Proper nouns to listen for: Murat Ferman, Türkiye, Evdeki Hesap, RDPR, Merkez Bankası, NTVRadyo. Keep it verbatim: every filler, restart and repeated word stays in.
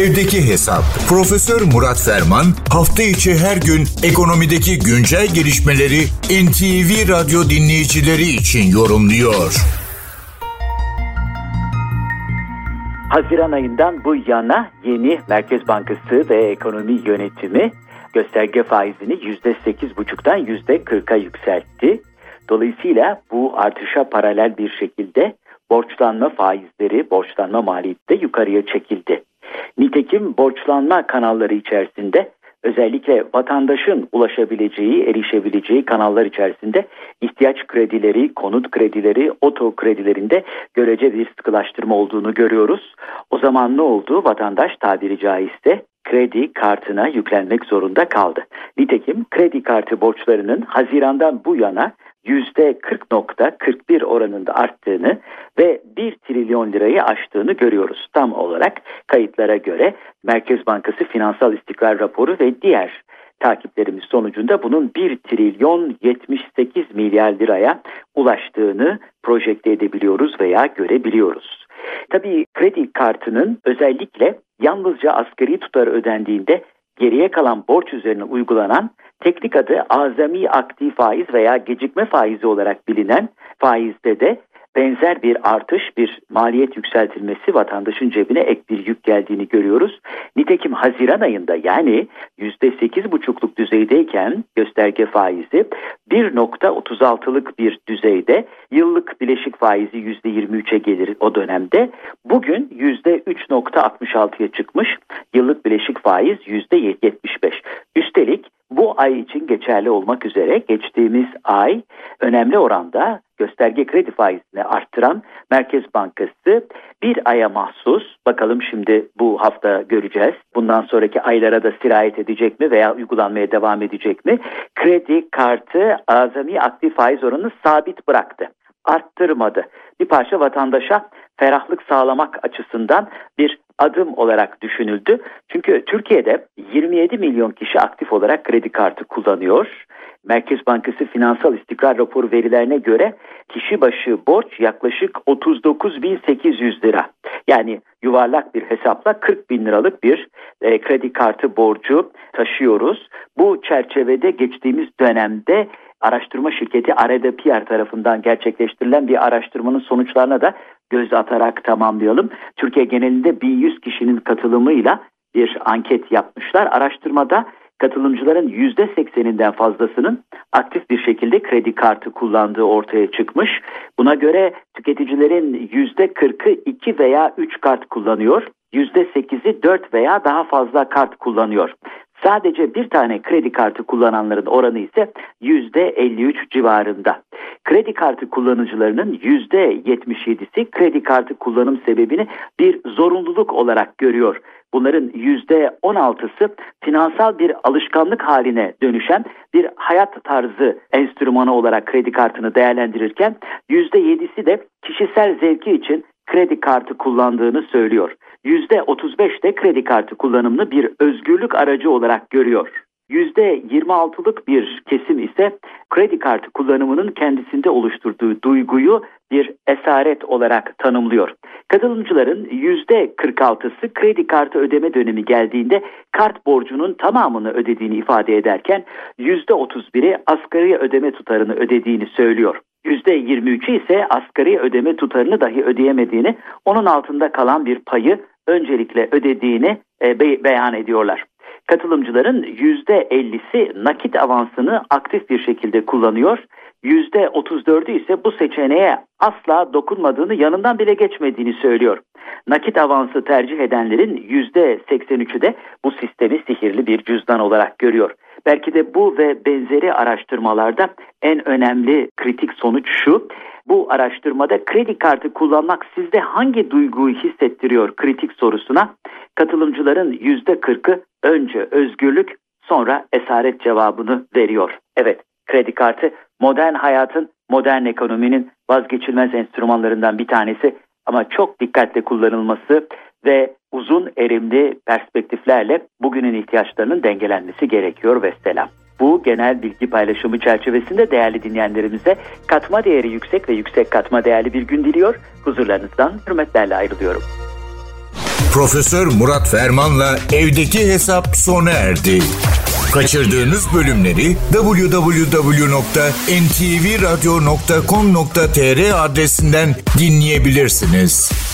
Evdeki Hesap. Profesör Murat Ferman hafta içi her gün ekonomideki güncel gelişmeleri N T V Radyo dinleyicileri için yorumluyor. Haziran ayından bu yana yeni Merkez Bankası ve ekonomi yönetimi gösterge faizini yüzde sekiz buçuktan yüzde kırka yükseltti. Dolayısıyla bu artışa paralel bir şekilde borçlanma faizleri, borçlanma maliyeti de yukarıya çekildi. Nitekim borçlanma kanalları içerisinde özellikle vatandaşın ulaşabileceği, erişebileceği kanallar içerisinde ihtiyaç kredileri, konut kredileri, oto kredilerinde görece bir sıkılaştırma olduğunu görüyoruz. O zaman ne oldu? Vatandaş tabiri caizse kredi kartına yüklenmek zorunda kaldı. Nitekim kredi kartı borçlarının Haziran'dan bu yana yüzde kırk virgül kırk bir oranında arttığını ve bir trilyon lirayı aştığını görüyoruz. Tam olarak kayıtlara göre Merkez Bankası Finansal İstikrar Raporu ve diğer takiplerimiz sonucunda bunun bir trilyon yetmiş sekiz milyar liraya ulaştığını projekte edebiliyoruz veya görebiliyoruz. Tabii kredi kartının özellikle yalnızca asgari tutar ödendiğinde geriye kalan borç üzerine uygulanan teknik adı azami akdi faiz veya gecikme faizi olarak bilinen faizde de benzer bir artış, bir maliyet yükseltilmesi vatandaşın cebine ek bir yük geldiğini görüyoruz. Nitekim Haziran ayında yani yüzde sekiz buçukluk düzeydeyken gösterge faizi bir virgül otuz altılık bir düzeyde, yıllık bileşik faizi yüzde yirmi üçe gelir o dönemde. Bugün yüzde üç virgül altmış altıya çıkmış, yıllık bileşik faiz yüzde yetmiş beş. Üstelik bu ay için geçerli olmak üzere geçtiğimiz ay önemli oranda gösterge kredi faizini arttıran Merkez Bankası bir aya mahsus, bakalım şimdi bu hafta göreceğiz, bundan sonraki aylara da sirayet edecek mi veya uygulanmaya devam edecek mi? Kredi kartı azami aktif faiz oranını sabit bıraktı, arttırmadı. Bir parça vatandaşa ferahlık sağlamak açısından bir adım olarak düşünüldü. Çünkü Türkiye'de yirmi yedi milyon kişi aktif olarak kredi kartı kullanıyor. Merkez Bankası Finansal İstikrar Raporu verilerine göre kişi başı borç yaklaşık otuz dokuz bin sekiz yüz lira. Yani yuvarlak bir hesapla kırk bin liralık bir e, kredi kartı borcu taşıyoruz. Bu çerçevede geçtiğimiz dönemde araştırma şirketi R D P R tarafından gerçekleştirilen bir araştırmanın sonuçlarına da göz atarak tamamlayalım. Türkiye genelinde bin yüz kişinin katılımıyla bir anket yapmışlar. Araştırmada katılımcıların yüzde sekseninden fazlasının aktif bir şekilde kredi kartı kullandığı ortaya çıkmış. Buna göre tüketicilerin yüzde kırkı iki veya üç kart kullanıyor. yüzde sekizi dört veya daha fazla kart kullanıyor. Sadece bir tane kredi kartı kullananların oranı ise yüzde elli üç civarında. Kredi kartı kullanıcılarının yüzde yetmiş yedisi kredi kartı kullanım sebebini bir zorunluluk olarak görüyor. Bunların yüzde on altısı finansal bir alışkanlık haline dönüşen bir hayat tarzı enstrümanı olarak kredi kartını değerlendirirken yüzde yedisi de kişisel zevki için kredi kartı kullandığını söylüyor. yüzde otuz beş de kredi kartı kullanımını bir özgürlük aracı olarak görüyor. yüzde yirmi altılık bir kesim ise kredi kartı kullanımının kendisinde oluşturduğu duyguyu bir esaret olarak tanımlıyor. Katılımcıların yüzde kırk altısı kredi kartı ödeme dönemi geldiğinde kart borcunun tamamını ödediğini ifade ederken yüzde otuz biri asgari ödeme tutarını ödediğini söylüyor. yüzde yirmi üçü ise asgari ödeme tutarını dahi ödeyemediğini, onun altında kalan bir payı öncelikle ödediğini be- beyan ediyorlar. Katılımcıların yüzde ellisi nakit avansını aktif bir şekilde kullanıyor. yüzde otuz dördü ise bu seçeneğe asla dokunmadığını, yanından bile geçmediğini söylüyor. Nakit avansı tercih edenlerin yüzde seksen üçü de bu sistemi sihirli bir cüzdan olarak görüyor. Belki de bu ve benzeri araştırmalarda en önemli kritik sonuç şu: bu araştırmada kredi kartı kullanmak sizde hangi duyguyu hissettiriyor kritik sorusuna katılımcıların yüzde kırkı önce özgürlük, sonra esaret cevabını veriyor. Evet, kredi kartı modern hayatın, modern ekonominin vazgeçilmez enstrümanlarından bir tanesi ama çok dikkatle kullanılması ve uzun erimli perspektiflerle bugünün ihtiyaçlarının dengelenmesi gerekiyor ve selam. Bu genel bilgi paylaşımı çerçevesinde değerli dinleyenlerimize katma değeri yüksek ve yüksek katma değerli bir gün diliyor. Huzurlarınızdan hürmetlerle ayrılıyorum. Profesör Murat Ferman'la Evdeki Hesap sona erdi. Kaçırdığınız bölümleri double-u double-u double-u nokta en ti vi radyo nokta com nokta tr adresinden dinleyebilirsiniz.